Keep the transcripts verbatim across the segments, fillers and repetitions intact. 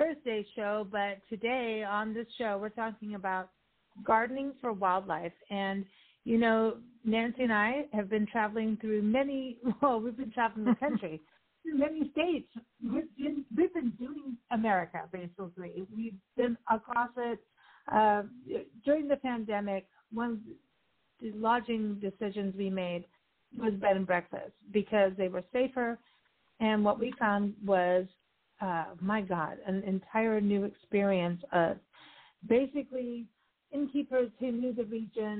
Earth Day show, but today on this show, we're talking about gardening for wildlife. And, you know, Nancy and I have been traveling through many, well, we've been traveling the country, through many states. We've been, we've been doing America, basically. We've been across it. Uh, during the pandemic, one of the lodging decisions we made was bed and breakfast because they were safer. And what we found was, Uh, my God, an entire new experience of basically innkeepers who knew the region,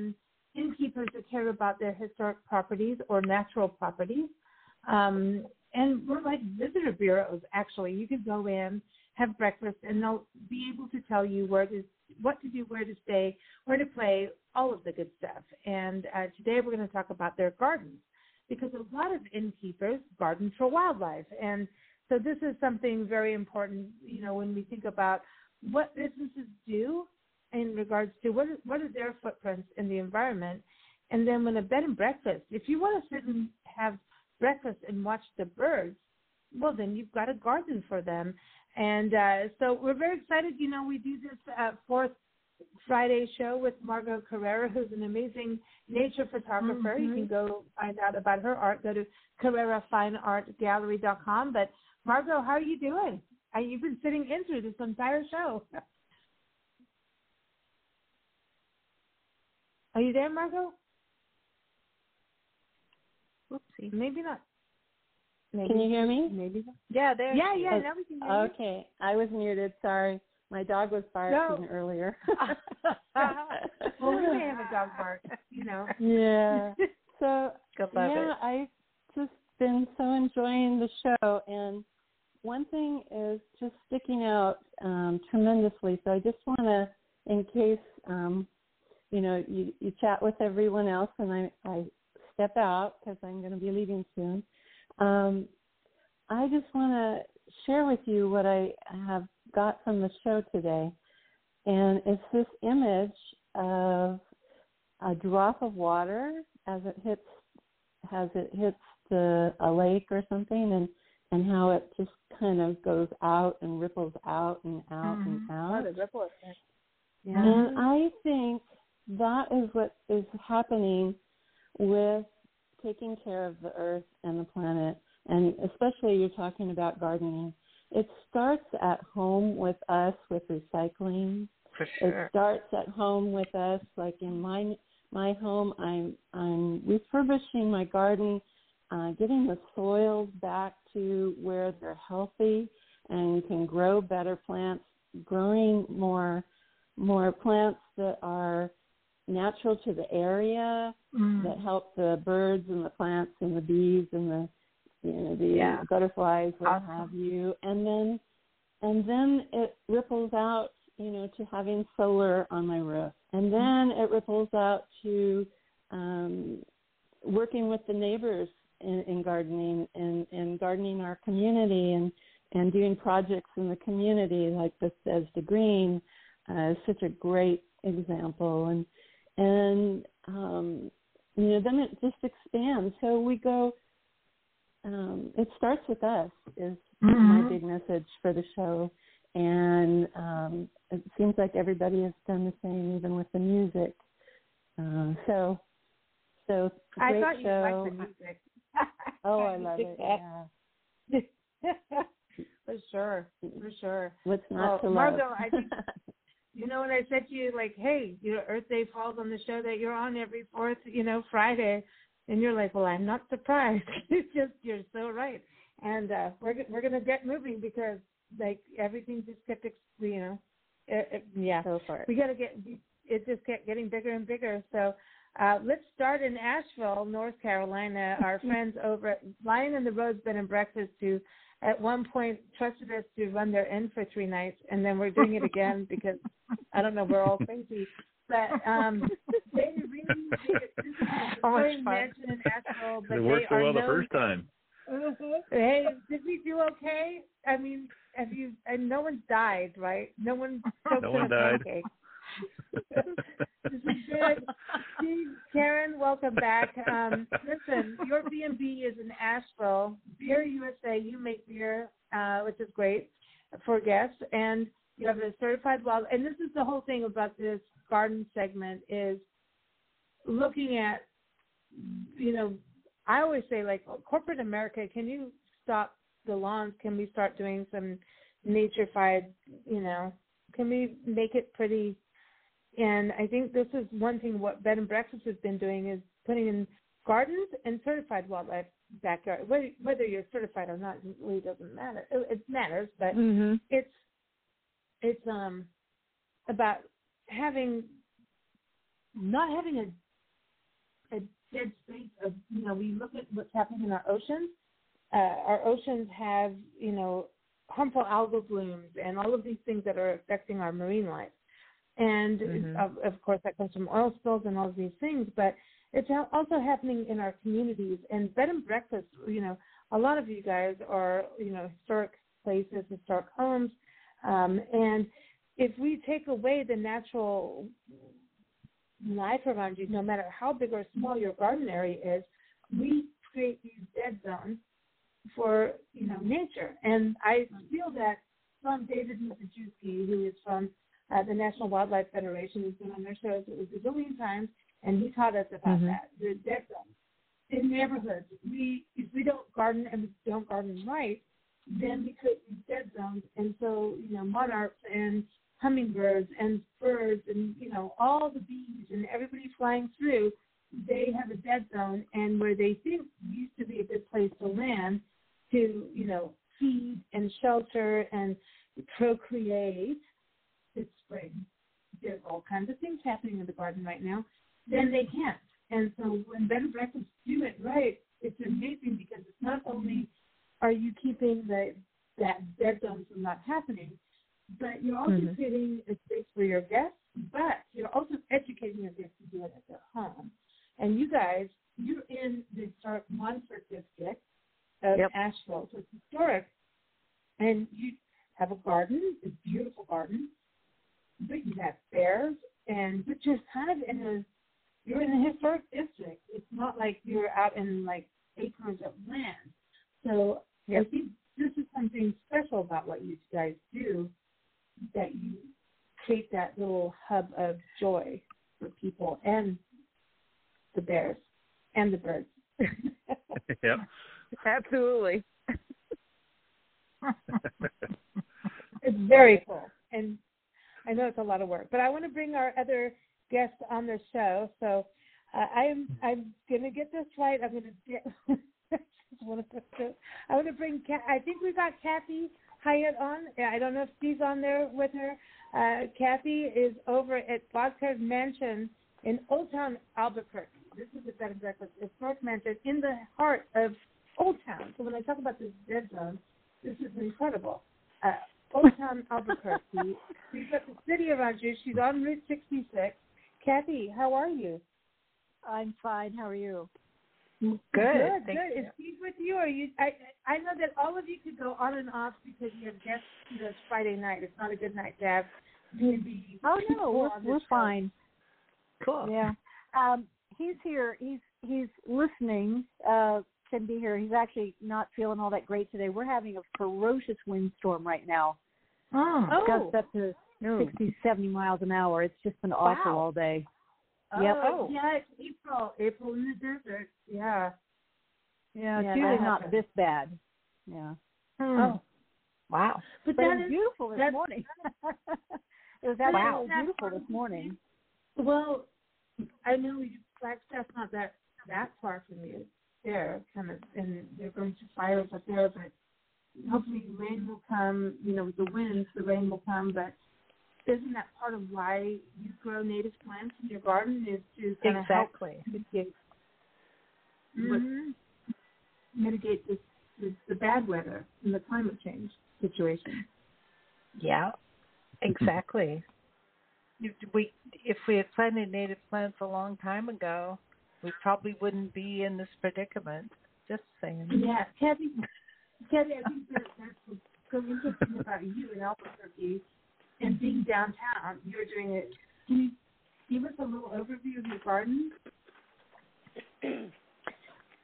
innkeepers who cared about their historic properties or natural properties. Um, and we're like visitor bureaus, actually. You could go in, have breakfast, and they'll be able to tell you where to, what to do, where to stay, where to play, all of the good stuff. And uh, today we're going to talk about their gardens, because a lot of innkeepers garden for wildlife. And so this is something very important, you know, when we think about what businesses do in regards to what, what are their footprints in the environment. And then when a bed and breakfast, if you want to sit and have breakfast and watch the birds, well, then you've got a garden for them. And uh, so we're very excited. You know, we do this uh, fourth Friday show with Margot Carrera, who's an amazing nature photographer. Mm-hmm. You can go find out about her art. Go to Carrera Fine Art Gallery dot com. But Margot, how are you doing? You've been sitting in through this entire show. Are you there, Margot? Oopsie. Maybe not. Maybe. Can you hear me? Maybe not. Yeah, there. Yeah, yeah, oh, now we can hear okay. you. Okay, I was muted. Sorry. My dog was barking no. earlier. Well, we may have a dog bark, you know. Yeah. So, yeah, I've just been so enjoying the show. And one thing is just sticking out um, tremendously. So I just want to, in case, um, you know, you, you chat with everyone else and I, I step out because I'm going to be leaving soon. Um, I just want to share with you what I have got from the show today, and it's this image of a drop of water as it hits as it hits the a lake or something, and and how it just kind of goes out and ripples out and out mm-hmm. and out. Oh, the ripple effect. Yeah. And I think that is what is happening with taking care of the earth and the planet, and especially you're talking about gardening. It starts at home with us with recycling. For sure. It starts at home with us. Like in my my home, I'm I'm refurbishing my garden, uh, getting the soils back to where they're healthy and can grow better plants, growing more more plants that are natural to the area, mm. that help the birds and the plants and the bees and the you know, the yeah. butterflies, what awesome. Have you. And then and then it ripples out, you know, to having solar on my roof. And then it ripples out to um, working with the neighbors in, in gardening and, and gardening our community and, and doing projects in the community like Bethesda Green uh, is such a great example. And, and um, you know, then it just expands. So we go... Um, it starts with us is mm-hmm. my big message for the show. And um, it seems like everybody has done the same, even with the music. Uh, so, so great I thought show. You liked the music. Oh, I love it. Yeah. For sure. For sure. What's not oh, to love? Margot, I think, you know, when I said to you, like, hey, you know, Earth Day falls on the show that you're on every fourth, you know, Friday. And you're like, well, I'm not surprised. It's just you're so right, and uh, we're we're gonna get moving because like everything just kept, you know, it, it, yeah. So far, we gotta get it just kept getting bigger and bigger. So Uh, let's start in Asheville, North Carolina. Our friends over at Lion and the Rose Bed and Breakfast, who at one point trusted us to run their inn for three nights, and then we're doing it again because, I don't know, we're all crazy. But um, they really did mansion in Asheville. But it worked so well the first time. Hey, did we do okay? I mean, have you? And no one's died, right? No one. No one died. Okay. This is good. Steve, Karen, welcome back. Um, listen, your B and B is in Asheville. Beer U S A, you make beer, uh, which is great for guests, and you have a certified wild. And this is the whole thing about this garden segment is looking at, you know, I always say, like, corporate America, can you stop the lawns? Can we start doing some naturefied, you know, can we make it pretty? And I think this is one thing what Bed and Breakfast has been doing is putting in gardens and certified wildlife backyard. Whether, whether you're certified or not, it really doesn't matter. It, it matters, but mm-hmm. it's it's um about having not having a a dead space of, you know, we look at what's happening in our oceans. Uh, our oceans have, you know, harmful algal blooms and all of these things that are affecting our marine life. And, mm-hmm. of, of course, that comes from oil spills and all of these things, but it's also happening in our communities. And Bed and Breakfast, you know, a lot of you guys are, you know, historic places, historic homes. Um, and if we take away the natural life around you, no matter how big or small your garden area is, we create these dead zones for, you know, nature. And I feel that from David Mizejewski, who is from Uh, the National Wildlife Federation, has been on their shows it was a billion times, and he taught us about mm-hmm. that. The dead zones in neighborhoods. We, if we don't garden and we don't garden right, then we create these dead zones. And so, you know, monarchs and hummingbirds and birds and, you know, all the bees and everybody flying through, they have a dead zone, and where they think used to be a good place to land, to, you know, feed and shelter and procreate. It's spring. There's all kinds of things happening in the garden right now. Then they can't. And so when Bed and Breakfast do it right, it's amazing because it's not only are you keeping the, that dead zone from not happening, but you're also mm-hmm. creating a space for your guests, but you're also educating your guests to do it at their home. And you guys, you're in the historic Montford district of yep. Asheville. So it's historic. And you have a garden, a beautiful garden. But you have bears, and but you're kind of in a you're in a historic district. It's not like you're out in like acres of land. So yep. I think this is something special about what you guys do, that you create that little hub of joy for people and the bears and the birds. Yep, absolutely. It's very cool. And I know it's a lot of work, but I want to bring our other guest on the show. So uh, I'm I'm going to get this right. I'm going to get. I want to put this, I want to bring. I think we got Kathy Hyatt on. I don't know if Steve's on there with her. Uh, Kathy is over at Böttger Mansion in Old Town, Albuquerque. This is a bed and breakfast. It's historic mansion in the heart of Old Town. So when I talk about this dead zone, this is incredible. Uh, Old Town Albuquerque. You've got the city around you. She's on Route sixty-six. Kathy, how are you? I'm fine. How are you? Good. Good. Good. Is Steve with you? Or you? I I know that all of you could go on and off because you have guests. You know, it's Friday night. It's not a good night to have B and B. Oh no, we're, we're fine. Cool. Yeah. Um, he's here. He's he's listening. Uh, can be here. He's actually not feeling all that great today. We're having a ferocious windstorm right now. Oh, gusts up to no. sixty, seventy miles an hour. It's just been wow. awful all day. Oh, yep. oh, yeah, it's April. April in the desert. Yeah. Yeah, yeah, it's usually not happens. This bad. Yeah. Hmm. Oh, wow. But, but that it was is, beautiful this morning. It was actually wow. beautiful this morning. Well, I know Flagstaff's not that that far from you. There, kind of, and they're going to fires up there, but hopefully the rain will come, you know, with the winds, the rain will come, but isn't that part of why you grow native plants in your garden, is to kind of exactly. help mitigate, mm-hmm. mitigate this, this, the bad weather and the climate change situation? Yeah, exactly. If we if we had planted native plants a long time ago, we probably wouldn't be in this predicament. Just saying. Yeah, Kathy, Kathy I think that, that's so interesting about you in Albuquerque and being downtown. You're doing it. Can you give us a little overview of your garden?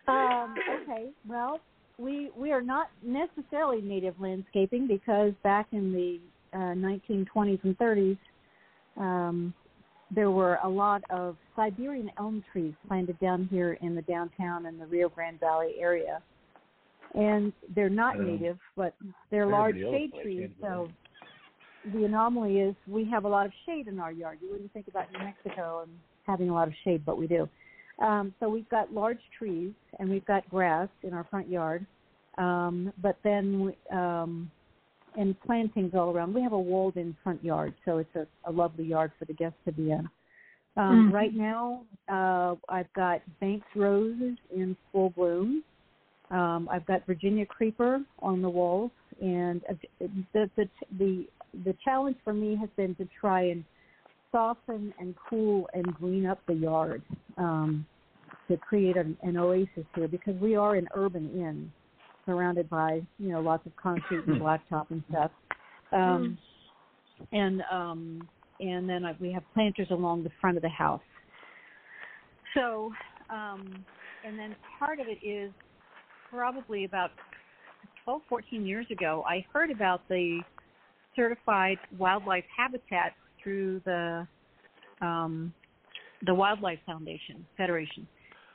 Um, okay. Well, we we are not necessarily native landscaping, because back in the uh, nineteen twenties and thirties, um, there were a lot of Siberian elm trees planted down here in the downtown and the Rio Grande Valley area. And they're not um, native, but they're large shade trees. So the anomaly is we have a lot of shade in our yard. You wouldn't think about New Mexico and having a lot of shade, but we do. Um, so we've got large trees, and we've got grass in our front yard. Um, but then, we, um, and plantings all around. We have a walled-in front yard, so it's a, a lovely yard for the guests to be in. Um, mm-hmm. Right now, uh, I've got Banks Roses in full bloom. Um, I've got Virginia Creeper on the walls, and the, the the the challenge for me has been to try and soften and cool and green up the yard um, to create an, an oasis here, because we are an urban inn surrounded by, you know, lots of concrete and blacktop and stuff. Um, and um, and then I, we have planters along the front of the house. So, um, and then part of it is, probably about twelve, fourteen years ago, I heard about the certified wildlife habitat through the um, the Wildlife Foundation, Federation.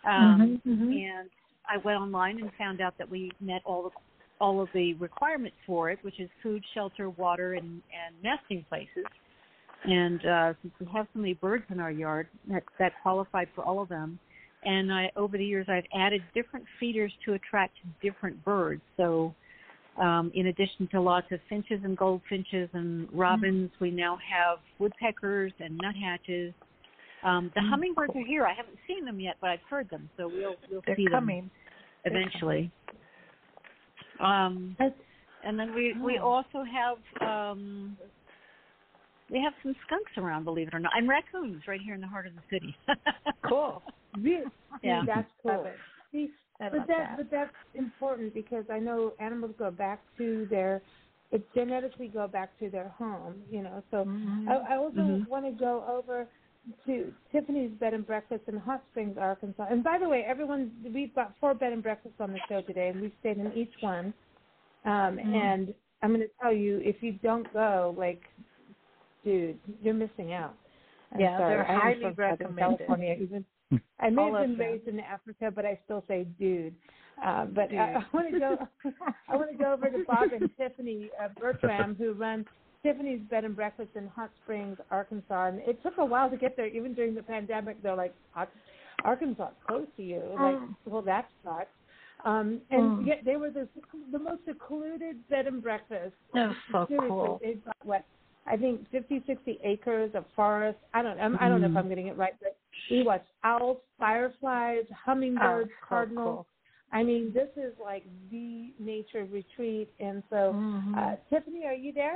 Um, mm-hmm, mm-hmm. And I went online and found out that we met all the, all of the requirements for it, which is food, shelter, water, and, and nesting places. And uh, since we have so many birds in our yard, that, that qualified for all of them. And I, over the years, I've added different feeders to attract different birds. So um, in addition to lots of finches and goldfinches and robins, mm-hmm. we now have woodpeckers and nuthatches. Um, the hummingbirds are here. I haven't seen them yet, but I've heard them. So we'll, we'll see coming. them eventually. Um, and then we, we also have... Um, We have some skunks around, believe it or not, and raccoons right here in the heart of the city. Cool. Yeah. Yeah, that's cool. See, but that, that. but that's important, because I know animals go back to their, it genetically go back to their home, you know. So mm-hmm. I, I also mm-hmm. want to go over to Tiffany's Bed and Breakfast in Hot Springs, Arkansas. And by the way, everyone, we've got four bed and breakfasts on the show today, and we've stayed in each one. Um, mm-hmm. And I'm going to tell you, if you don't go, like, dude, you're missing out. I'm yeah, sorry. they're highly I recommended. Even, I may have been raised in Africa, but I still say dude. Uh, but dude. I, I want to go. I want to go over to Bob and Tiffany uh, Bertram, who run Tiffany's Bed and Breakfast in Hot Springs, Arkansas. And it took a while to get there, even during the pandemic. They're like, Arkansas, close to you. Like, oh. well, that sucks. Um, and oh. yet they were the the most secluded bed and breakfast. That's so Seriously, cool. They've got what. I think fifty, sixty acres of forest. I don't I'm, I don't know if I'm getting it right, but we watched owls, fireflies, hummingbirds, oh, cardinals. Cool. I mean, this is like the nature retreat. And so, mm-hmm. uh, Tiffany, are you there?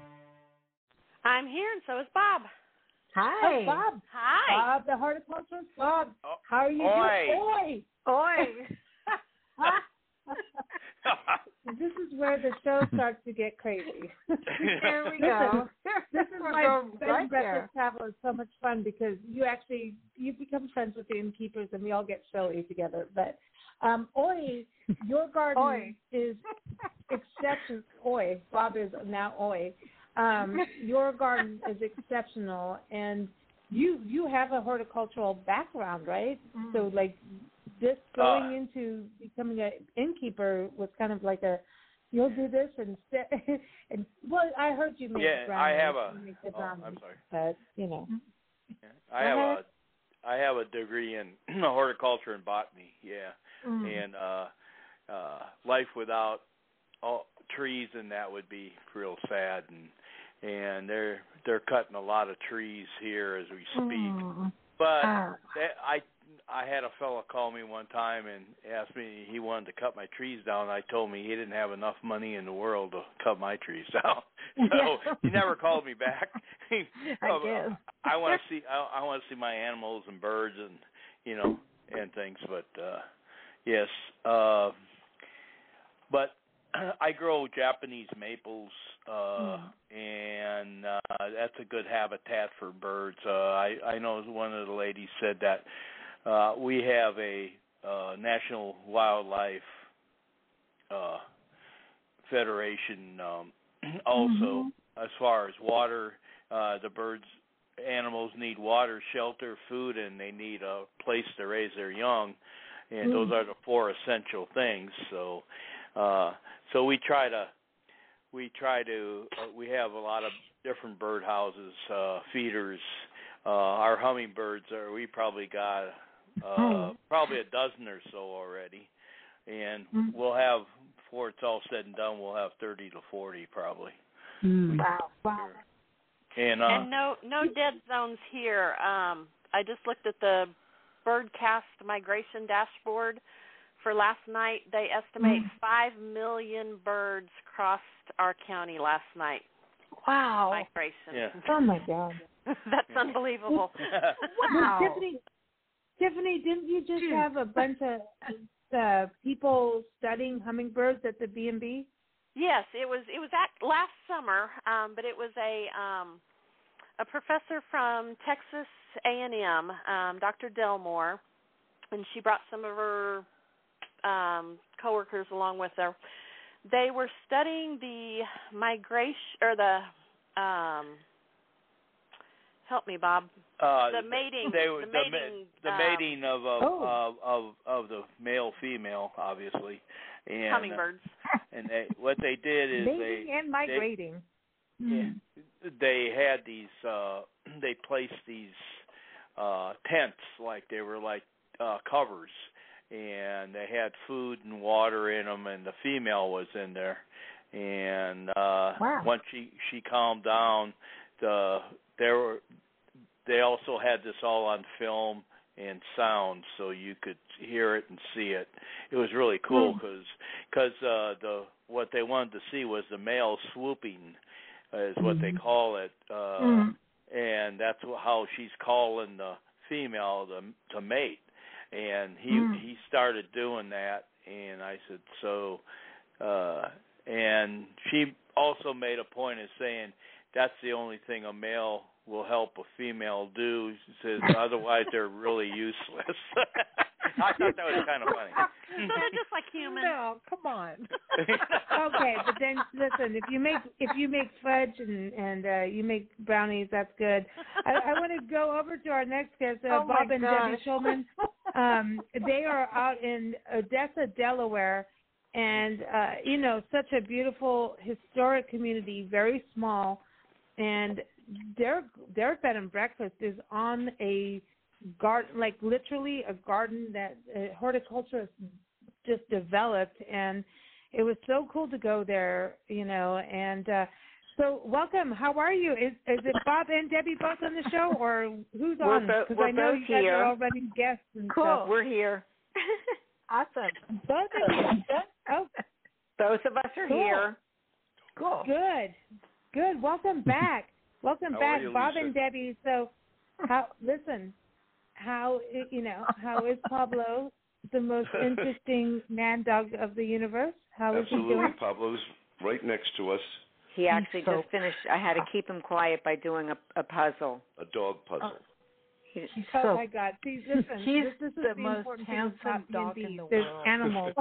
I'm here, and so is Bob. Hi. Oh, Bob. Hi. Bob, the horticulturist. Bob, oh, how are you oy. doing? Oi. Oi. This is where the show starts to get crazy. There we go. This is why Bed and Breakfast Travel is so much fun, because you actually, you become friends with the innkeepers and we all get showy together. But, um, Oi, your garden oy. is exceptional. Oi, Bob is now Oi. Um, your garden is exceptional, and you you have a horticultural background, right? Mm. So, like, this going uh, into becoming an innkeeper was kind of like a, you'll do this and st- and well, I heard you make yeah, brownies. I have a. Oh, brownies, I'm sorry, but you know, yeah, I have ahead. a I have a degree in horticulture and botany. Yeah, mm. and uh, uh, life without all trees and that would be real sad, and and they're they're cutting a lot of trees here as we speak. Mm. But ah. that, I I had a fella call me one time and asked me he wanted to cut my trees down. I told me he didn't have enough money in the world to cut my trees down, so he never called me back. I, I, I want to see I, I want to see my animals and birds and you know and things, but uh, yes, uh, but. I grow Japanese maples, uh, mm. and uh, that's a good habitat for birds. Uh, I, I know one of the ladies said that uh, we have a uh, National Wildlife uh, Federation um, also mm-hmm. as far as water. Uh, the birds, animals need water, shelter, food, and they need a place to raise their young, and mm. those are the four essential things. So... Uh, so we try to, we try to, uh, we have a lot of different bird houses, uh, feeders, uh, our hummingbirds are, we probably got, uh, probably a dozen or so already. And mm-hmm. we'll have, before it's all said and done, we'll have thirty to forty probably. Mm. Wow. Wow. And, uh, and no, no dead zones here. Um, I just looked at the BirdCast migration dashboard. For last night, they estimate mm. five million birds crossed our county last night. Wow. Migration. Yeah. Oh, my God. That's yeah. unbelievable. Wow. Well, Tiffany, Tiffany, didn't you just Jeez. have a bunch of uh, people studying hummingbirds at the B and B? Yes, it was It was at, last summer, um, but it was a um, a professor from Texas A and M, um, Doctor Delmore, and she brought some of her... Um, coworkers along with her. They were studying the migration or the um, help me, Bob. Uh, the mating. They, the the mating, ma- the um, mating of of, oh. of of of the male female, obviously. And, hummingbirds. Uh, and they, what they did is mating they and migrating. They, mm. yeah, they had these. Uh, they placed these uh, tents like they were like uh, covers. And they had food and water in them, and the female was in there. And uh, wow. once she, she calmed down, the there were they also had this all on film and sound, so you could hear it and see it. It was really cool because because mm. uh, the what they wanted to see was the male swooping, uh, is what mm. they call it, uh, mm. and that's how she's calling the female to, to mate. And he mm. he started doing that, and I said, so, uh, and she also made a point of saying that's the only thing a male will help a female do. She says, otherwise they're really useless. I thought that was kind of funny. So they're just like humans. No, come on. Okay, but then listen, if you make if you make fudge and and uh, you make brownies, that's good. I, I want to go over to our next guest, uh, oh Bob and gosh. Debbie Schulman. Um, they are out in Odessa, Delaware, and uh, you know, such a beautiful historic community, very small, and their their bed and breakfast is on a garden, like literally a garden that a horticulturist just developed, and it was so cool to go there, you know. And uh, so, welcome. How are you? Is is it Bob and Debbie both on the show, or who's we're on? Because bo- I know you guys here. Are already guests. And cool, stuff. We're here. Awesome. Both of you. Oh, both of us are cool. here. Cool. Good. Good. Welcome back. Welcome How back, Bob Lisa? And Debbie. So. How listen, how you know how is Pablo the most interesting man dog of the universe? How is he doing? Absolutely, Pablo's right next to us. He actually so, just finished. I had to keep him quiet by doing a, a puzzle, a dog puzzle. Oh. He's oh so, my God! See, listen, he's this, this the, the most handsome dog in the There's world. Animals.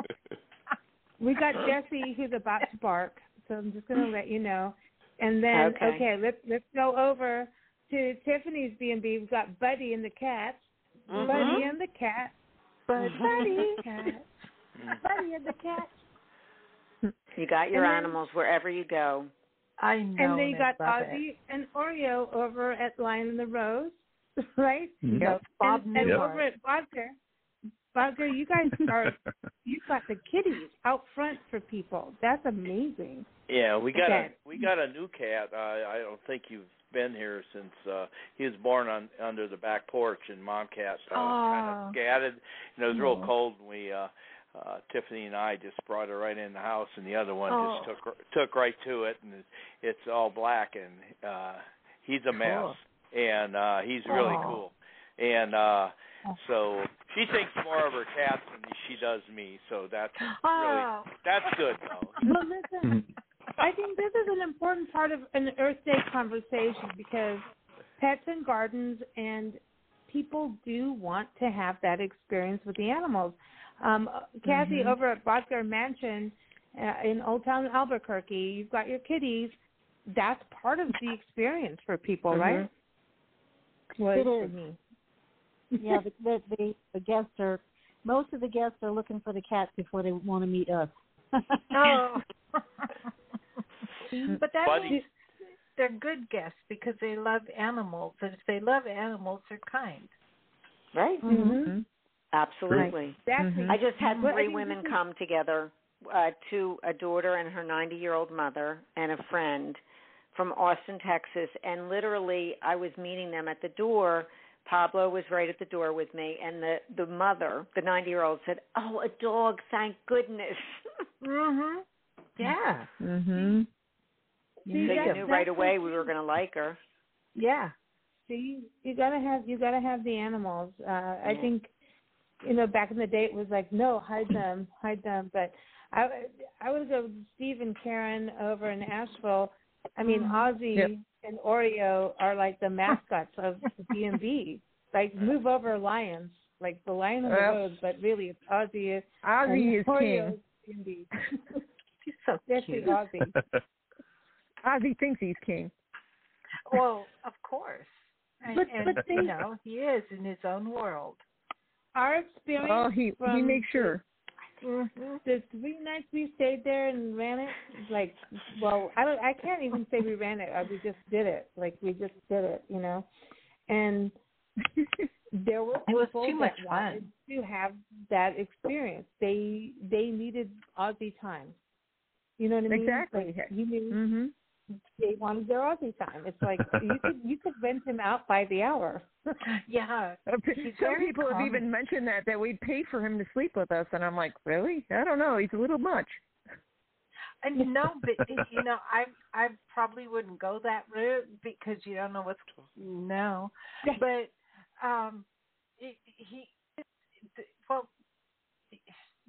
We got Jesse, who's about to bark, so I'm just going to let you know. And then, okay, okay let's let's go over to Tiffany's B and B. We've got Buddy and the cat. Mm-hmm. Buddy and the cat. Buddy and the cat. Buddy and the cat. You got your and animals then, wherever you go. I know. And then you got Ozzy it. and Oreo over at Lion and the Rose. Right? Yep. Bob and, and yep. over at Böttger, Böttger, you guys are, you got the kitties out front for people. That's amazing. Yeah, we got okay. a we got a new cat. I, I don't think you've been here since uh, he was born on under the back porch, and Mom Cat uh, kind of scattered. And it was real cold, and we uh, uh, Tiffany and I just brought her right in the house, and the other one oh. just took took right to it, and it's all black, and uh, he's a mess. Cool. And uh, he's really Aww. cool. And uh, so she thinks more of her cats than she does me. So that's oh. really, that's good, though. Well, listen, I think this is an important part of an Earth Day conversation because pets and gardens and people do want to have that experience with the animals. Um, Kathy, mm-hmm. over at Böttger Mansion uh, in Old Town Albuquerque, you've got your kitties. That's part of the experience for people, mm-hmm. right? It is. Yeah, the, the, the, the guests are, most of the guests are looking for the cats before they want to meet us. oh. But that Buddy. means they're good guests because they love animals. And if they love animals, they're kind. Right. Mm-hmm. Mm-hmm. Absolutely. Exactly. Mm-hmm. I just had three women come together, uh, two, a daughter and her ninety-year-old mother and a friend from Austin, Texas, and literally I was meeting them at the door. Pablo was right at the door with me, and the, the mother, the ninety-year-old, said, oh, a dog, thank goodness. Mm-hmm. Yeah. Mm-hmm. See, so you knew right away we were going to like her. Yeah. See, you got to have you got to have the animals. Uh, yeah. I think, you know, back in the day it was like, no, hide them, hide them. But I, I would go with Steve and Karen over in Asheville. I mean, Ozzy yep. and Oreo are like the mascots of B and B. Like, move over lions. Like, the lion on the road, but really, it's Ozzy is Ozzy is Oreo king. B and B. She's so yes, cute. Ozzy. Ozzy thinks he's king. Well, of course. And, but, and but they, you know, he is in his own world. Our experience Oh, he, from, he makes sure. Mm-hmm. The three nights we stayed there and ran it, like, well, I don't, I can't even say we ran it. We just did it. Like, we just did it, you know. And there were people that wanted to have that experience. They they needed Aussie time. You know what I mean? Exactly. Like, you knew mm-hmm. they wanted their Aussie time. It's like you could you could rent him out by the hour. Yeah. Some people have even mentioned that, that we'd pay for him to sleep with us. And I'm like, really? I don't know. He's a little much. And no, but, you know, I I probably wouldn't go that route because you don't know what's No. But um, he, he, well,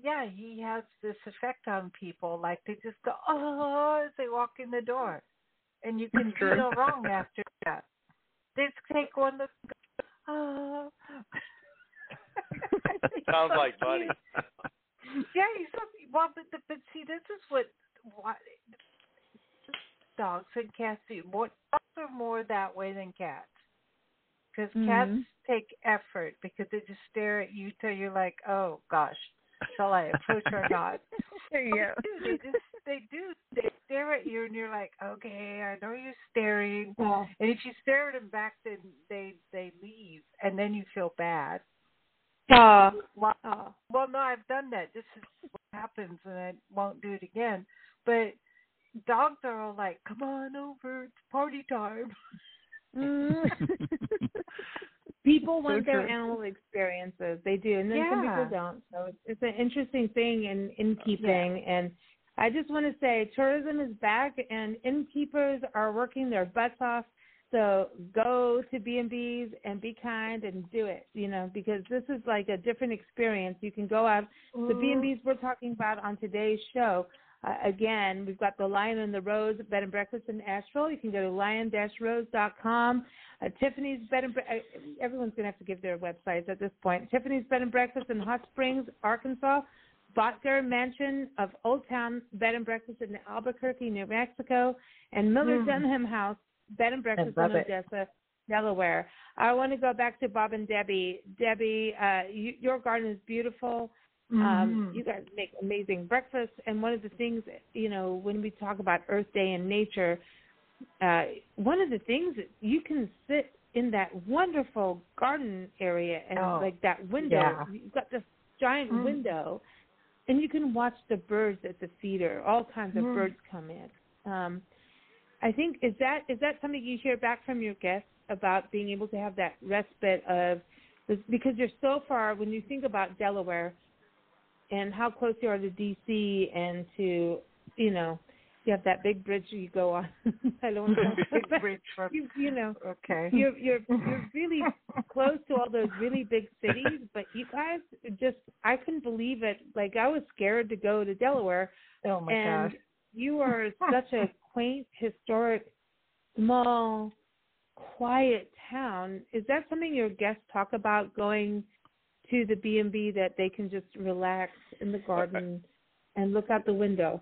yeah, he has this effect on people. Like they just go, oh, as they walk in the door. And you can do no wrong after that. They take one look. Oh. Sounds so like Buddy. Yeah, he's so, well, but, but see, this is what, what dogs and cats do. What, dogs are more that way than cats because mm-hmm. cats take effort because they just stare at you till you're like, oh gosh, shall I approach or not? Yeah. They do. They just they do. They stare at you, and you're like, okay, I know you're staring. Yeah. And if you stare at them back, then they they leave, and then you feel bad. Uh, well, uh, well, no, I've done that. This is what happens, and I won't do it again. But dogs are all like, come on over, it's party time. Mm. People want their animal experiences. They do, and then yeah. some people don't. So it's, it's an interesting thing in innkeeping. Yeah. And I just want to say tourism is back, and innkeepers are working their butts off So go to B and B's and be kind and do it, you know, because this is like a different experience. You can go out. Mm. The B and B's we're talking about on today's show, uh, again, we've got the Lion and the Rose Bed and Breakfast in Asheville. You can go to lion dash rose dot com. Uh, Tiffany's Bed and Breakfast. Everyone's going to have to give their websites at this point. Tiffany's Bed and Breakfast in Hot Springs, Arkansas. Böttger Mansion of Old Town Bed and Breakfast in Albuquerque, New Mexico. And Miller-Dunham House Bed and Breakfast in Odessa, it. Delaware. I want to go back to Bob and Debbie. Debbie, uh, you, your garden is beautiful. Mm-hmm. Um, you guys make amazing breakfasts. And one of the things, you know, when we talk about Earth Day and nature, uh, one of the things that you can sit in that wonderful garden area and oh, like that window. Yeah. You've got this giant mm. window, and you can watch the birds at the feeder. All kinds of mm. birds come in. Um, I think, is that is that something you hear back from your guests about being able to have that respite of, because you're so far, when you think about Delaware and how close you are to D C and to, you know, you have that big bridge you go on. I don't know. Big bridge for, you, you know, okay. You're, you're, you're really close to all those really big cities, but you guys just, I couldn't believe it. Like, I was scared to go to Delaware. Oh, my and gosh. You are such a quaint, historic, small, quiet town. Is that something your guests talk about, going to the B and B, that they can just relax in the garden and look out the window?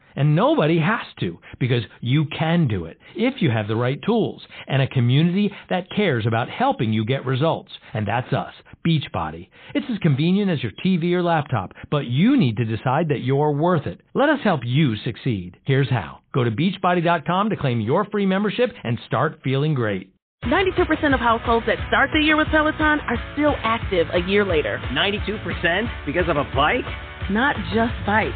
And nobody has to, because you can do it if you have the right tools and a community that cares about helping you get results. And that's us, Beachbody. It's as convenient as your T V or laptop, but you need to decide that you're worth it. Let us help you succeed. Here's how. Go to beachbody dot com to claim your free membership and start feeling great. ninety-two percent of households that start the year with Peloton are still active a year later. ninety-two percent because of a bike? Not just bikes.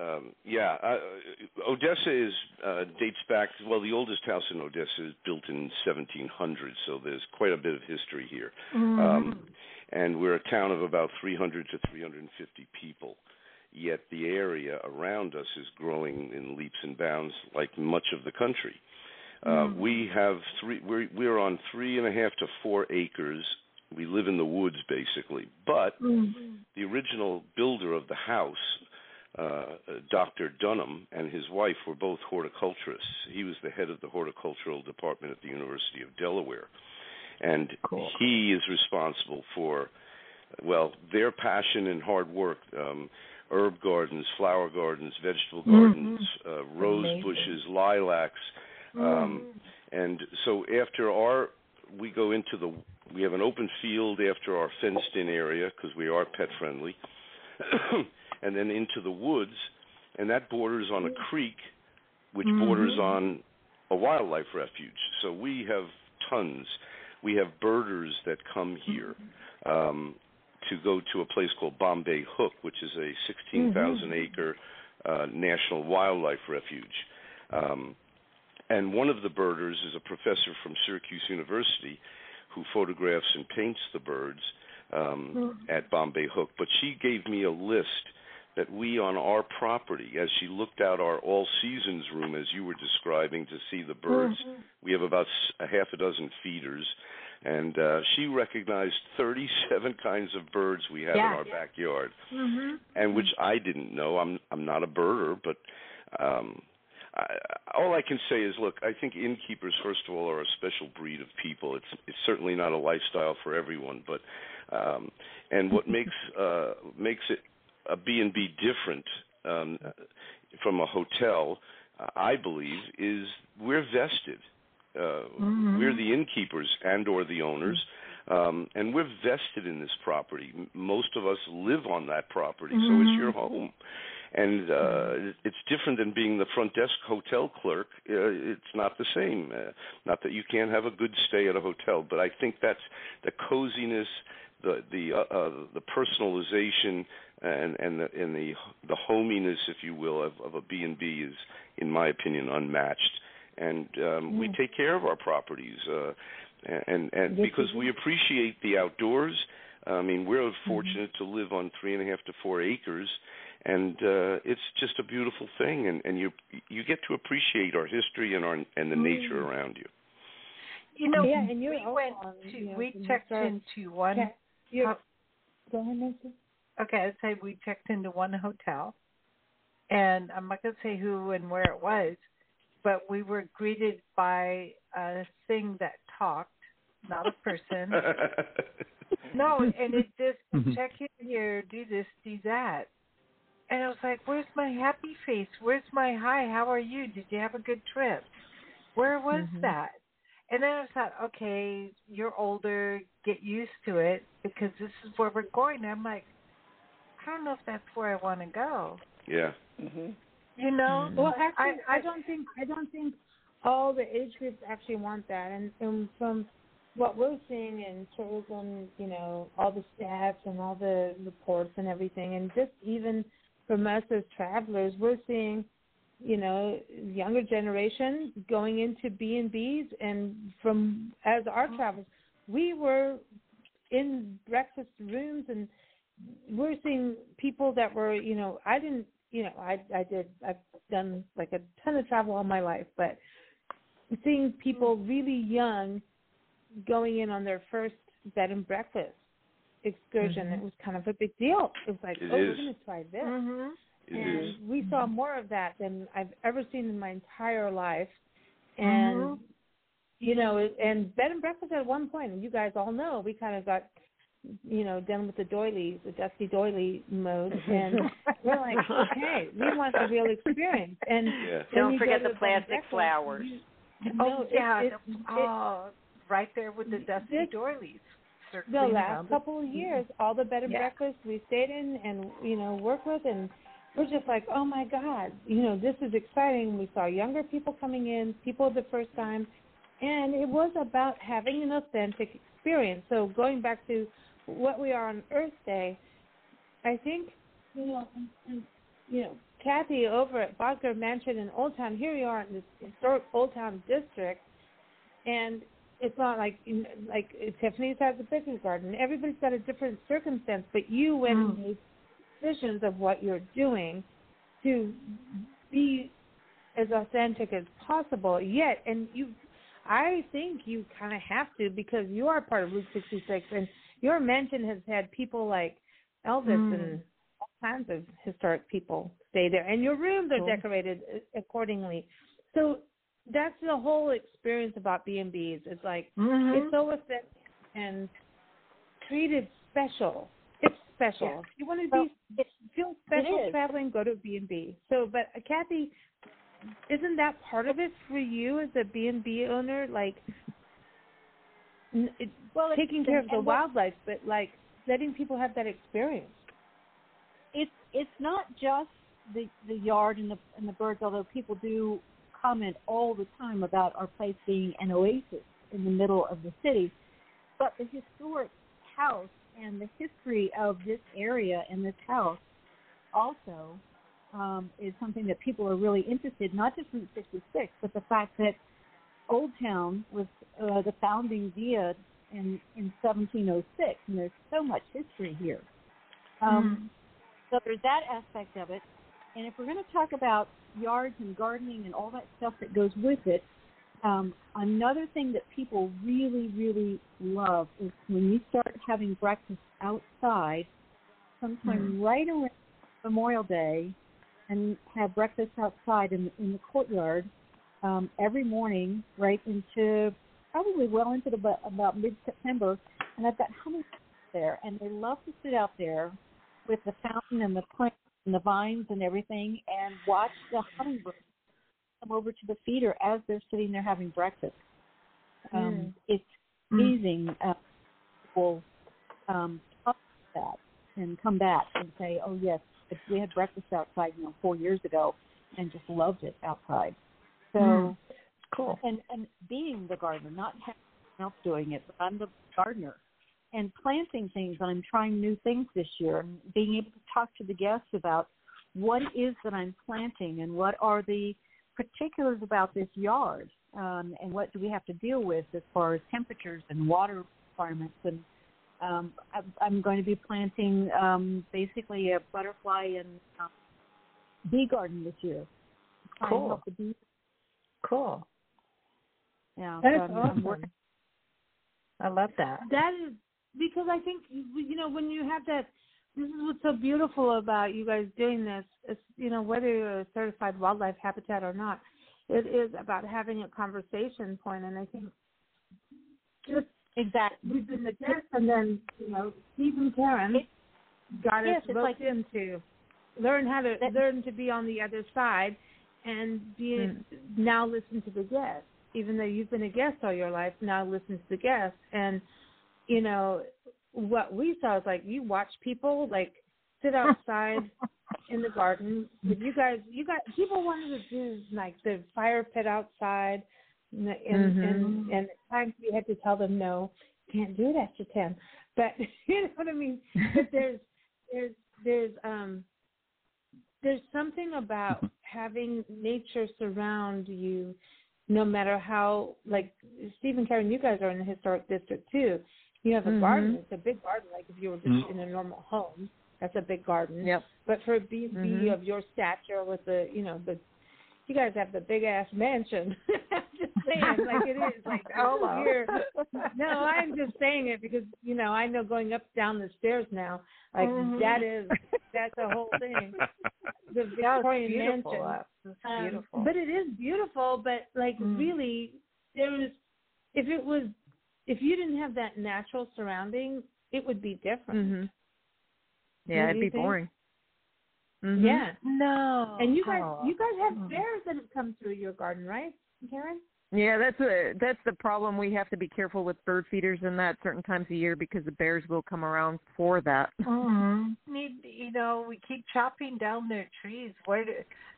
Um, yeah, uh, Odessa is uh, dates back, well, the oldest house in Odessa is built in seventeen hundred, so there's quite a bit of history here. Mm-hmm. Um, and we're a town of about three hundred to three hundred fifty people, yet the area around us is growing in leaps and bounds like much of the country. Uh, mm-hmm. We have three, we're, we're on three and a half to four acres. We live in the woods, basically, but mm-hmm. the original builder of the house, Uh, Doctor Dunham, and his wife were both horticulturists. He was the head of the horticultural department at the University of Delaware. And cool. He is responsible for, well, their passion and hard work, um, herb gardens, flower gardens, vegetable gardens, mm-hmm. uh, rose Amazing. bushes, lilacs. Mm-hmm. Um, and so after our, we go into the, we have an open field after our fenced-in area, because we are pet-friendly. And then into the woods, and that borders on a creek, which mm-hmm. borders on a wildlife refuge. So we have tons. We have birders that come here um, to go to a place called Bombay Hook, which is a sixteen thousand acre mm-hmm. uh, national wildlife refuge. Um, and one of the birders is a professor from Syracuse University who photographs and paints the birds um, mm-hmm. at Bombay Hook. But she gave me a list that we on our property, as she looked out our all-seasons room, as you were describing, to see the birds, mm-hmm. we have about a half a dozen feeders, and uh, she recognized thirty-seven kinds of birds we have yeah. in our yeah. backyard, mm-hmm. and which I didn't know. I'm I'm not a birder, but um, I, all I can say is, look, I think innkeepers, first of all, are a special breed of people. It's it's certainly not a lifestyle for everyone, but um, and what makes uh, makes it a B and B different um, from a hotel, uh, I believe, is we're vested. Uh, mm-hmm. We're the innkeepers and or the owners, um, and we're vested in this property. Most of us live on that property, mm-hmm. so it's your home. And uh, it's different than being the front desk hotel clerk. Uh, it's not the same. Uh, not that you can't have a good stay at a hotel, but I think that's the coziness, the the uh, uh, the personalization, and and the, and the the hominess, if you will, of, of a B and B is, in my opinion, unmatched. And um, mm. we take care of our properties, uh, and and because we appreciate the outdoors. I mean, we're fortunate mm-hmm. to live on three and a half to four acres. And uh, it's just a beautiful thing, and, and you you get to appreciate our history and our and the nature around you. You know, yeah, and we went on, to you know, we checked into one. Yeah, go ahead, Nancy. Okay, I'd say we checked into one hotel, and I'm not going to say who and where it was, but we were greeted by a thing that talked, not a person. No, and it just mm-hmm. check in here, do this, do that. And I was like, where's my happy face? Where's my hi? How are you? Did you have a good trip? Where was mm-hmm. that? And then I thought, okay, you're older. Get used to it because this is where we're going. I'm like, I don't know if that's where I want to go. Yeah. Mm-hmm. You know? Mm-hmm. Well, actually, I, I, I don't think I don't think all the age groups actually want that. And, and from what we're seeing in tourism, you know, all the stats and all the reports and everything, and just even – from us as travelers, we're seeing, you know, younger generation going into B and Bs, and from as our travels, we were in breakfast rooms, and we're seeing people that were, you know, I didn't, you know, I I did, I've done like a ton of travel all my life, but seeing people really young going in on their first bed and breakfast excursion, mm-hmm. it was kind of a big deal. It was like, it oh, is. We're going to try this. Mm-hmm. And is. we saw more of that than I've ever seen in my entire life. And, mm-hmm. you know, and bed and breakfast at one point, and you guys all know, we kind of got, you know, done with the doilies, the dusty doily mode. And we're like, okay, we want the real experience. And yeah. Don't forget the plastic flowers. You, you know, oh, it, yeah. It, it, oh, right there with the dusty it, doilies. The last couple of years, all the bed and yeah. breakfast we stayed in and, you know, work with, and we're just like, oh, my God, you know, this is exciting. We saw younger people coming in, people the first time, and it was about having an authentic experience. So going back to what we are on Earth Day, I think, you know, you know, Kathy over at Böttger Mansion in Old Town, here we are in this historic Old Town district, and it's not like like Tiffany's has a picnic garden. Everybody's got a different circumstance, but you went mm. and made decisions of what you're doing to be as authentic as possible. Yet, and you, I think you kind of have to because you are part of Route sixty-six, and your mansion has had people like Elvis mm. and all kinds of historic people stay there, and your rooms are cool. decorated accordingly. So. That's the whole experience about B and Bs. It's like, mm-hmm. it's so authentic and treated special. It's special. Yeah. You want to so be feel special traveling, go to a B and B. So, but uh, Kathy, isn't that part of it for you as a B and B owner? Like, it, well, taking care of the wildlife, but like letting people have that experience. It's it's not just the, the yard and the, and the birds, although people do comment all the time about our place being an oasis in the middle of the city, but the historic house and the history of this area and this house also um, is something that people are really interested, not just Route sixty-six, but the fact that Old Town was uh, the founding via in, in seventeen oh six, and there's so much history here. Um, mm. So there's that aspect of it, and if we're going to talk about yards and gardening and all that stuff that goes with it, um, another thing that people really, really love is when you start having breakfast outside sometime mm-hmm. right around Memorial Day and have breakfast outside in, in the courtyard um, every morning right into probably well into the, about mid-September, and I've got honey there, and they love to sit out there with the fountain and the plants and the vines and everything, and watch the hummingbirds come over to the feeder as they're sitting there having breakfast. Um, mm. It's amazing mm. uh, people um, talk about that and come back and say, oh, yes, we had breakfast outside, you know, four years ago, and just loved it outside. So mm, cool. And and being the gardener, not having else doing it, but I'm the gardener and planting things, and I'm trying new things this year, and being able to talk to the guests about what it is that I'm planting and what are the particulars about this yard, um, and what do we have to deal with as far as temperatures and water requirements. And um, I, I'm going to be planting um, basically a butterfly and um, bee garden this year. Cool. The bees. Cool. Yeah, that so is I'm, awesome. I'm working. I love that. That is because I think, you know, when you have that, this is what's so beautiful about you guys doing this. It's, you know, whether you're a certified wildlife habitat or not, it is about having a conversation point. And I think just exactly. We've been the guests, and then, you know, Steve and Karen it, got yes, us both like, into learn how to that, learn to be on the other side and be mm. now listen to the guests. Even though you've been a guest all your life, now listen to the guests. And, you know, what we saw is, like, you watch people, like, sit outside in the garden. But you guys, you got people wanted to do, like, the fire pit outside. And, mm-hmm. and, and at times we had to tell them, no, can't do it after ten. But, you know what I mean? But there's, there's, there's, um, there's something about having nature surround you. No matter how, like, Steve and Karen, you guys are in the historic district, too. You have a mm-hmm. garden. It's a big garden, like if you were just mm-hmm. in a normal home. That's a big garden. Yep. But for a bee mm-hmm. of your stature with the, you know, the, you guys have the big-ass mansion. I'm just saying, like, it is. Like, oh, here. No, I'm just saying it because, you know, I know going up, down the stairs now, like, mm-hmm. that is, that's the whole thing. The Victorian beautiful. Mansion. Um, beautiful. But it is beautiful, but, like, mm. really, there was, if it was, if you didn't have that natural surrounding, it would be different. Mm-hmm. Yeah, what it'd be think? Boring. Mm-hmm. Yeah. No. And you guys, oh. you guys have bears that have come through your garden, right, Karen? Yeah, that's a, that's the problem. We have to be careful with bird feeders and that certain times of year because the bears will come around for that. Mm-hmm. Need, you know, we keep chopping down their trees. Where do,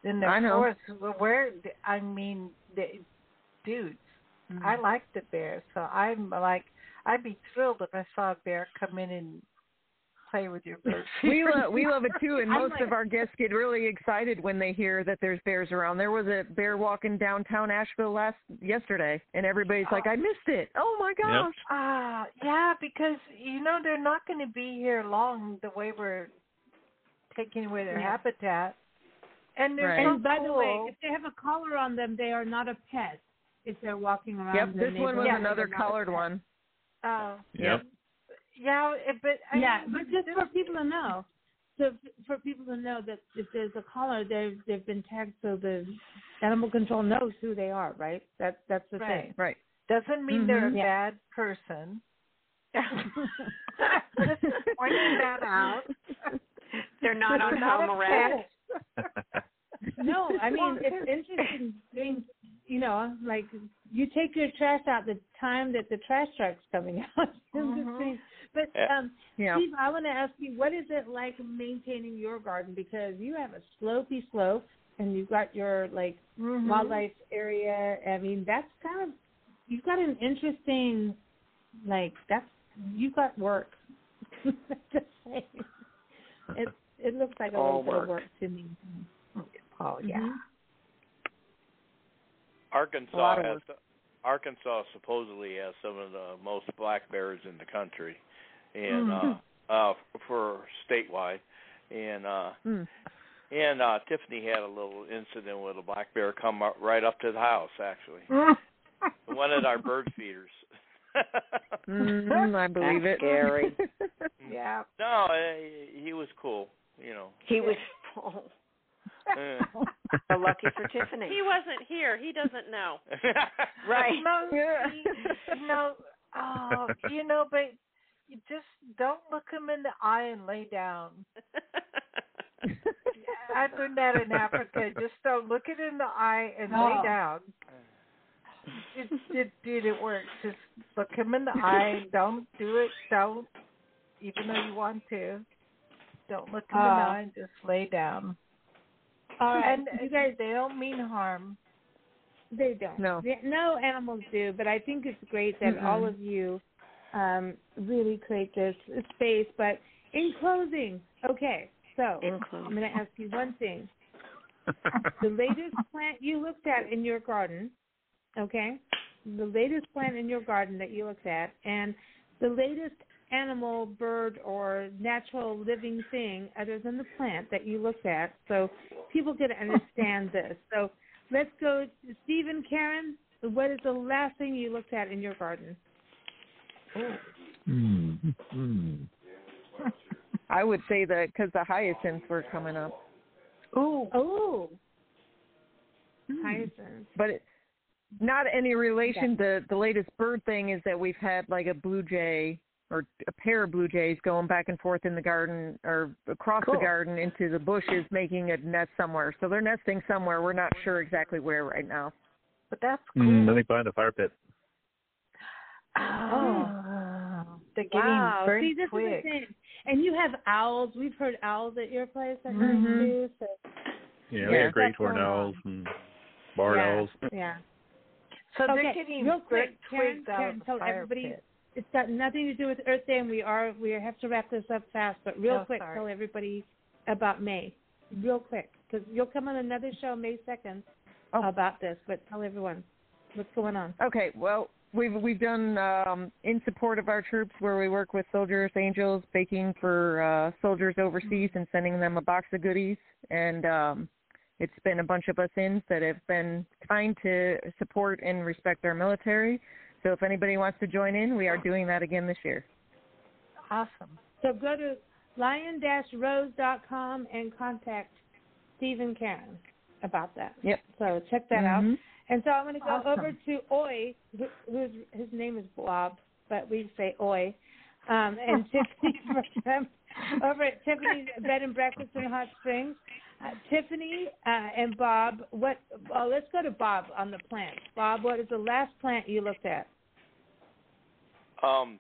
in the forest? Where? I mean, they, dude, mm-hmm. I like the bears, so I'm like, I'd be thrilled if I saw a bear come in and play with your birds. We, lo- we love it too, and most like, of our guests get really excited when they hear that there's bears around. There was a bear walking downtown Asheville last yesterday, and everybody's oh. like, I missed it. Oh, my gosh. Yep. Uh, yeah, because, you know, they're not going to be here long the way we're taking away their yeah. habitat. And, they're right. so and by cool. the way, if they have a collar on them, they are not a pet if they're walking around. Yep, this one was yeah, another collared one. Oh. Yep. yep. Yeah, but I yeah, mean, but just for people to know, so for people to know that if there's a collar, they've they've been tagged, so the animal control knows who they are, right? That's that's the right. thing, right? Doesn't mean mm-hmm. they're a yeah. bad person. Just pointing that out. They're not on home arrest. No, I mean it's interesting. Doing, you know, like you take your trash out the time that the trash truck's coming out. Mm-hmm. But um, yeah. Steve, I want to ask you, what is it like maintaining your garden? Because you have a slopey slope, and you've got your like mm-hmm. wildlife area. I mean, that's kind of you've got an interesting like that's you've got work. it it looks like a little bit of work to me. Oh yeah. Mm-hmm. Arkansas has the, Arkansas supposedly has some of the most black bears in the country, and mm-hmm. uh, uh, for statewide, and uh, mm. and uh, Tiffany had a little incident with a black bear come up, right up to the house actually, one of our bird feeders. mm, I believe That's it. Scary. yeah. No, he, he was cool. You know. He was cool. So lucky for Tiffany. He wasn't here. He doesn't know. Right. No, he, no oh, you know, but you just don't look him in the eye and lay down. I learned that in Africa. Just don't look it in the eye and oh. lay down. It, it, dude, it works. Just look him in the eye. Don't do it. Don't, even though you want to. Don't look in uh, the eye. Just lay down. All right. And you guys, they don't mean harm. They don't. No, they, no animals do. But I think it's great that mm-hmm. all of you um, really create this space. But in closing, okay. So in closing. I'm going to ask you one thing. The latest plant you looked at in your garden, okay, the latest plant in your garden that you looked at, and the latest animal, bird, or natural living thing other than the plant that you looked at, so people can understand this. So let's go, Steve and Karen, what is the last thing you looked at in your garden? Oh. Mm-hmm. I would say that because the hyacinths were coming up. Ooh. Oh, mm. hyacinths. But it, not any relation. Okay. The the latest bird thing is that we've had like a blue jay or a pair of blue jays going back and forth in the garden or across cool. the garden into the bushes, making a nest somewhere. So they're nesting somewhere. We're not sure exactly where right now. But that's cool. Mm, I think behind the fire pit. Oh, oh. They're getting wow. burnt See, this quick. Is the thing. And you have owls. We've heard owls at your place, I think, mm-hmm. too. So. Yeah, yeah, we have great horned owls and barred yeah, owls. Yeah. So okay, they're getting real quick. Karen, Karen told everybody pit. It's got nothing to do with Earth Day, and we are we have to wrap this up fast. But real oh, quick, sorry. Tell everybody about May, real quick, because you'll come on another show May second oh. about this. But tell everyone what's going on. Okay. Well. We've we've done um, in support of our troops where we work with Soldiers Angels, baking for uh, soldiers overseas and sending them a box of goodies. And um, it's been a bunch of us-ins that have been trying to support and respect our military. So if anybody wants to join in, we are doing that again this year. Awesome. So go to lion dash rose dot com and contact Stephen Karen about that. Yep. So check that mm-hmm. out. And so I'm going to go awesome. Over to Oi, who, who's, his name is Blob, but we say Oi, um, and Tiffany from over at Tiffany's Bed and Breakfast in Hot Springs. Uh, Tiffany uh, and Bob, what? Oh, let's go to Bob on the plant. Bob, what is the last plant you looked at? Um,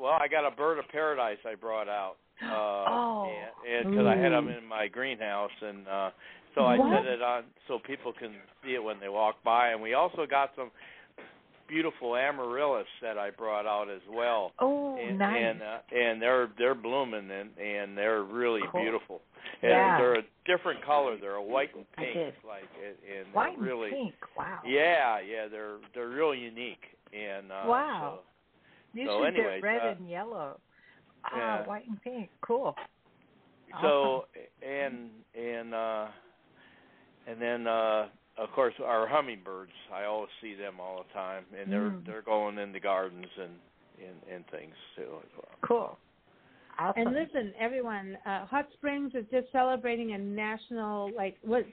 well, I got a bird of paradise I brought out because uh, oh. I had them in my greenhouse and. Uh, So I what? Set it on so people can see it when they walk by. And we also got some beautiful amaryllis that I brought out as well. Oh, and, nice. And, uh, and they're they're blooming, and, and they're really cool. beautiful. And yeah. they're a different color. They're a white and pink. Like, and white and really, pink, wow. Yeah, yeah, they're they're real unique. And uh, wow. So, you so should anyways, get red uh, and yellow. Ah, yeah. White and pink, cool. So, awesome. and, and, uh... And then, uh, of course, our hummingbirds. I always see them all the time, and they're mm. they're going in the gardens and, and, and things too as well. Cool. Awesome. And listen, everyone, uh, Hot Springs is just celebrating a national like what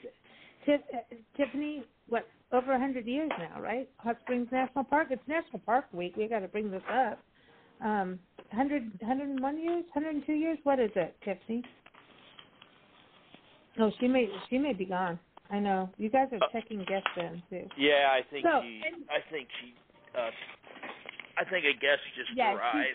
Tiff, uh, Tiffany what over a hundred years now, right? Hot Springs National Park. It's National Park Week. We got to bring this up. Um, one hundred, one hundred one years, one hundred two years. What is it, Tiffany? No, she may she may be gone. I know. You guys are checking guests in, too. Yeah, I think so, she, and, I think she, uh, I think a guest just yeah, arrived.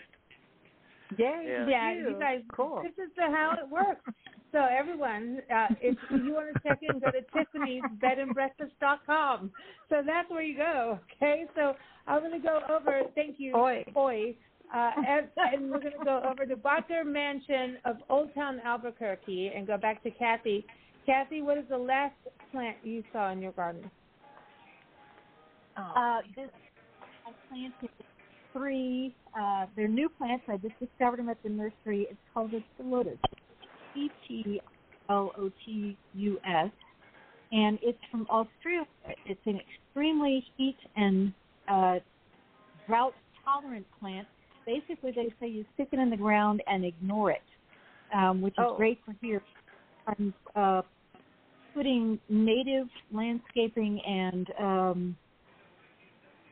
She, yeah, yeah, yeah you guys, cool. This is the, how it works. So, everyone, uh, if you want to check in, go to Tiffany's Bed and Breakfast dot com. So, that's where you go, okay? So, I'm going to go over, thank you, Oi, Oi uh, and, and we're going to go over to Böttger Mansion of Old Town Albuquerque and go back to Kathy. Kathy, what is the last plant you saw in your garden? Uh, this, I planted three. Uh, they're new plants. I just discovered them at the nursery. It's called a Ptilotus, P T L O T U S, and it's from Australia. It's an extremely heat and uh, drought-tolerant plant. Basically, they say you stick it in the ground and ignore it, um, which is oh. great for here. I'm uh, putting native landscaping and um,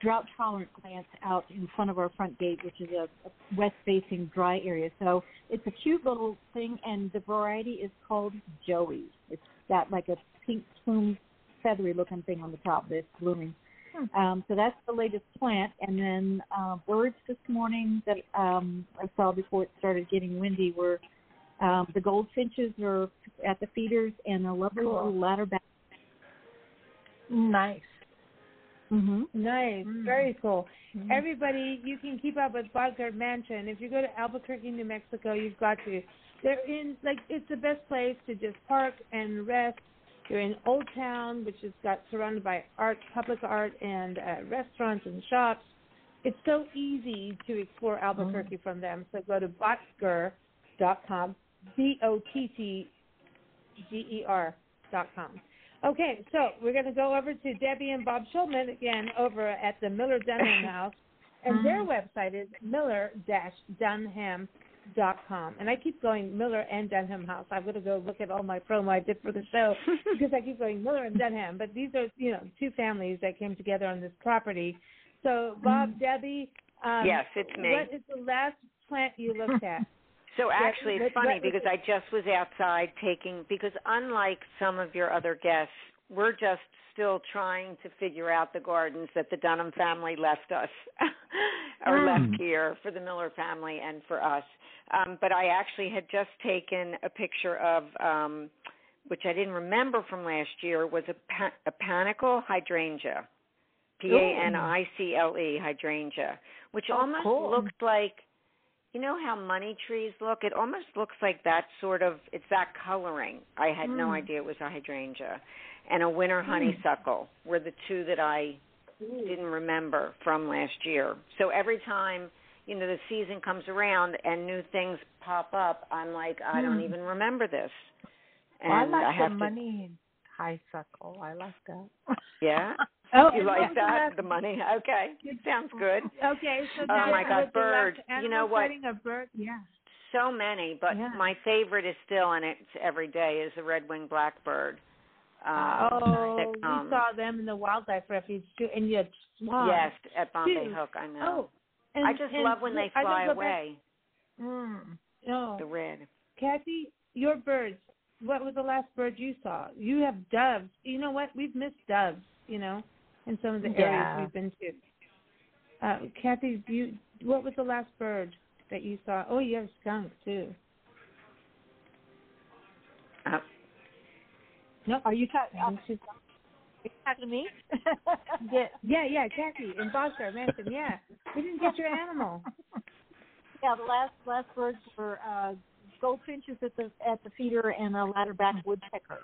drought-tolerant plants out in front of our front gate, which is a, a west-facing dry area. So it's a cute little thing, and the variety is called Joey. It's got like a pink plume, feathery-looking thing on the top that's blooming. Hmm. Um, so that's the latest plant. And then uh, birds this morning that um, I saw before it started getting windy were Um, the goldfinches are at the feeders, and the lovely cool. little ladderback. Nice. Mm-hmm. Nice. Mm-hmm. Very cool. Mm-hmm. Everybody, you can keep up with Böttger Mansion. If you go to Albuquerque, New Mexico, you've got to. They're in, like, it's the best place to just park and rest. You're in Old Town, which is got surrounded by art, public art, and uh, restaurants and shops. It's so easy to explore Albuquerque mm-hmm. from them. So go to Böttger dot com, B O T T G E R dot com. Okay, so we're going to go over to Debbie and Bob Schulman again over at the Miller-Dunham House, and mm-hmm. their website is miller dash dunham dot com. And I keep going Miller and Dunham House. I'm going to go look at all my promo I did for the show because I keep going Miller and Dunham. But these are, you know, two families that came together on this property. So, Bob, mm-hmm. Debbie, um, yes, it's me. What is the last plant you looked at? So actually, it's funny because I just was outside taking, because unlike some of your other guests, we're just still trying to figure out the gardens that the Dunham family left us, or mm. left here for the Miller family and for us. Um, but I actually had just taken a picture of, um, which I didn't remember from last year, was a, pa- a panicle hydrangea, P A N I C L E, hydrangea, which oh, almost cool. looked like, you know how money trees look? It almost looks like that sort of, it's that coloring. I had mm. no idea it was a hydrangea. And a winter honeysuckle mm. were the two that I mm. didn't remember from last year. So every time, you know, the season comes around and new things pop up, I'm like, I mm. don't even remember this. And well, I like I have the to... money honeysuckle. I like that. Yeah? Oh, you like that? Left. The money? Okay. It sounds good. Okay. So oh, my God, birds. You know what? A bird? Yeah. So many, but yeah. my favorite is still, and it's every day, is the red-winged blackbird. Um, oh, that, um, we saw them in the wildlife refuge, too, and you had swans. Yes, at Bombay Hook, I know. Oh, and, I just and love when they fly away. Mm, no. The red. Kathy, your birds, what was the last bird you saw? You have doves. You know what? We've missed doves, you know. In some of the areas yeah. we've been to. Uh, Kathy, you, what was the last bird that you saw? Oh, you have skunk, too. Uh, no, are you talking um, to talking to me? yeah, yeah, yeah, Kathy in Böttger Mansion, yeah. We didn't get your animal. Yeah, the last last birds were uh, goldfinches at the at the feeder and a ladderback woodpecker.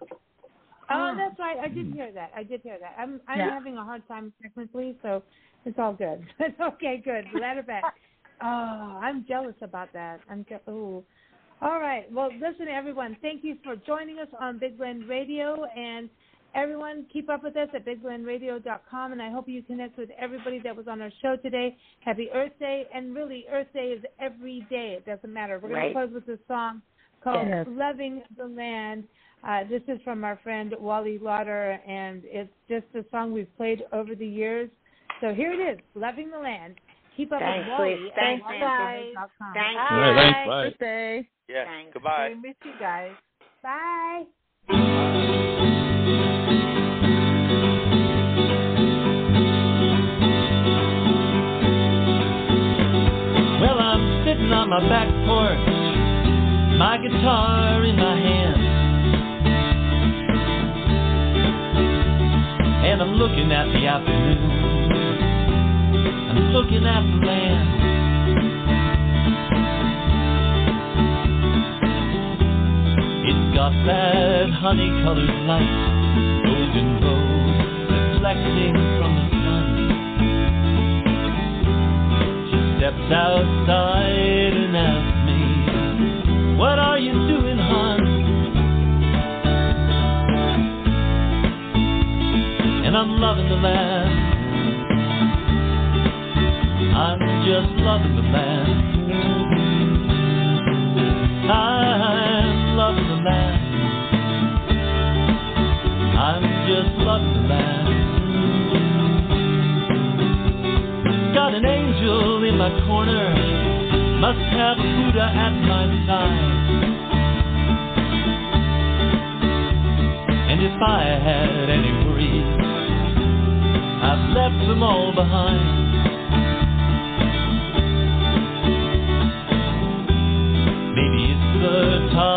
Oh, that's right. I did hear that. I did hear that. I'm I'm yeah. having a hard time technically, so it's all good. Okay, good. Ladderback. Oh, I'm jealous about that. I'm je- oh. All right. Well, listen, everyone. Thank you for joining us on Big Blend Radio, and everyone, keep up with us at big blend radio dot com, and I hope you connect with everybody that was on our show today. Happy Earth Day, and really, Earth Day is every day. It doesn't matter. We're right. going to close with this song called yes. "Loving the Land." Uh, this is from our friend Wally Lauder, and it's just a song we've played over the years. So here it is, Loving the Land. Keep up thanks, with Wally. Please. Thanks, Wally. Bye. Bye. Bye. Bye. Good day. Yes. Thanks. Goodbye. We miss you guys. Bye. Well, I'm sitting on my back porch, my guitar in my hand. And I'm looking at the afternoon, I'm looking at the land. It's got that honey-colored light, golden gold reflecting from the sun. She steps outside and asks me, what are you doing, hon? And I'm loving the land, I'm just loving the land, I'm loving the land, I'm just loving the land. Got an angel in my corner, must have Buddha at my side. And if I had any worries, I've left them all behind. Maybe it's the time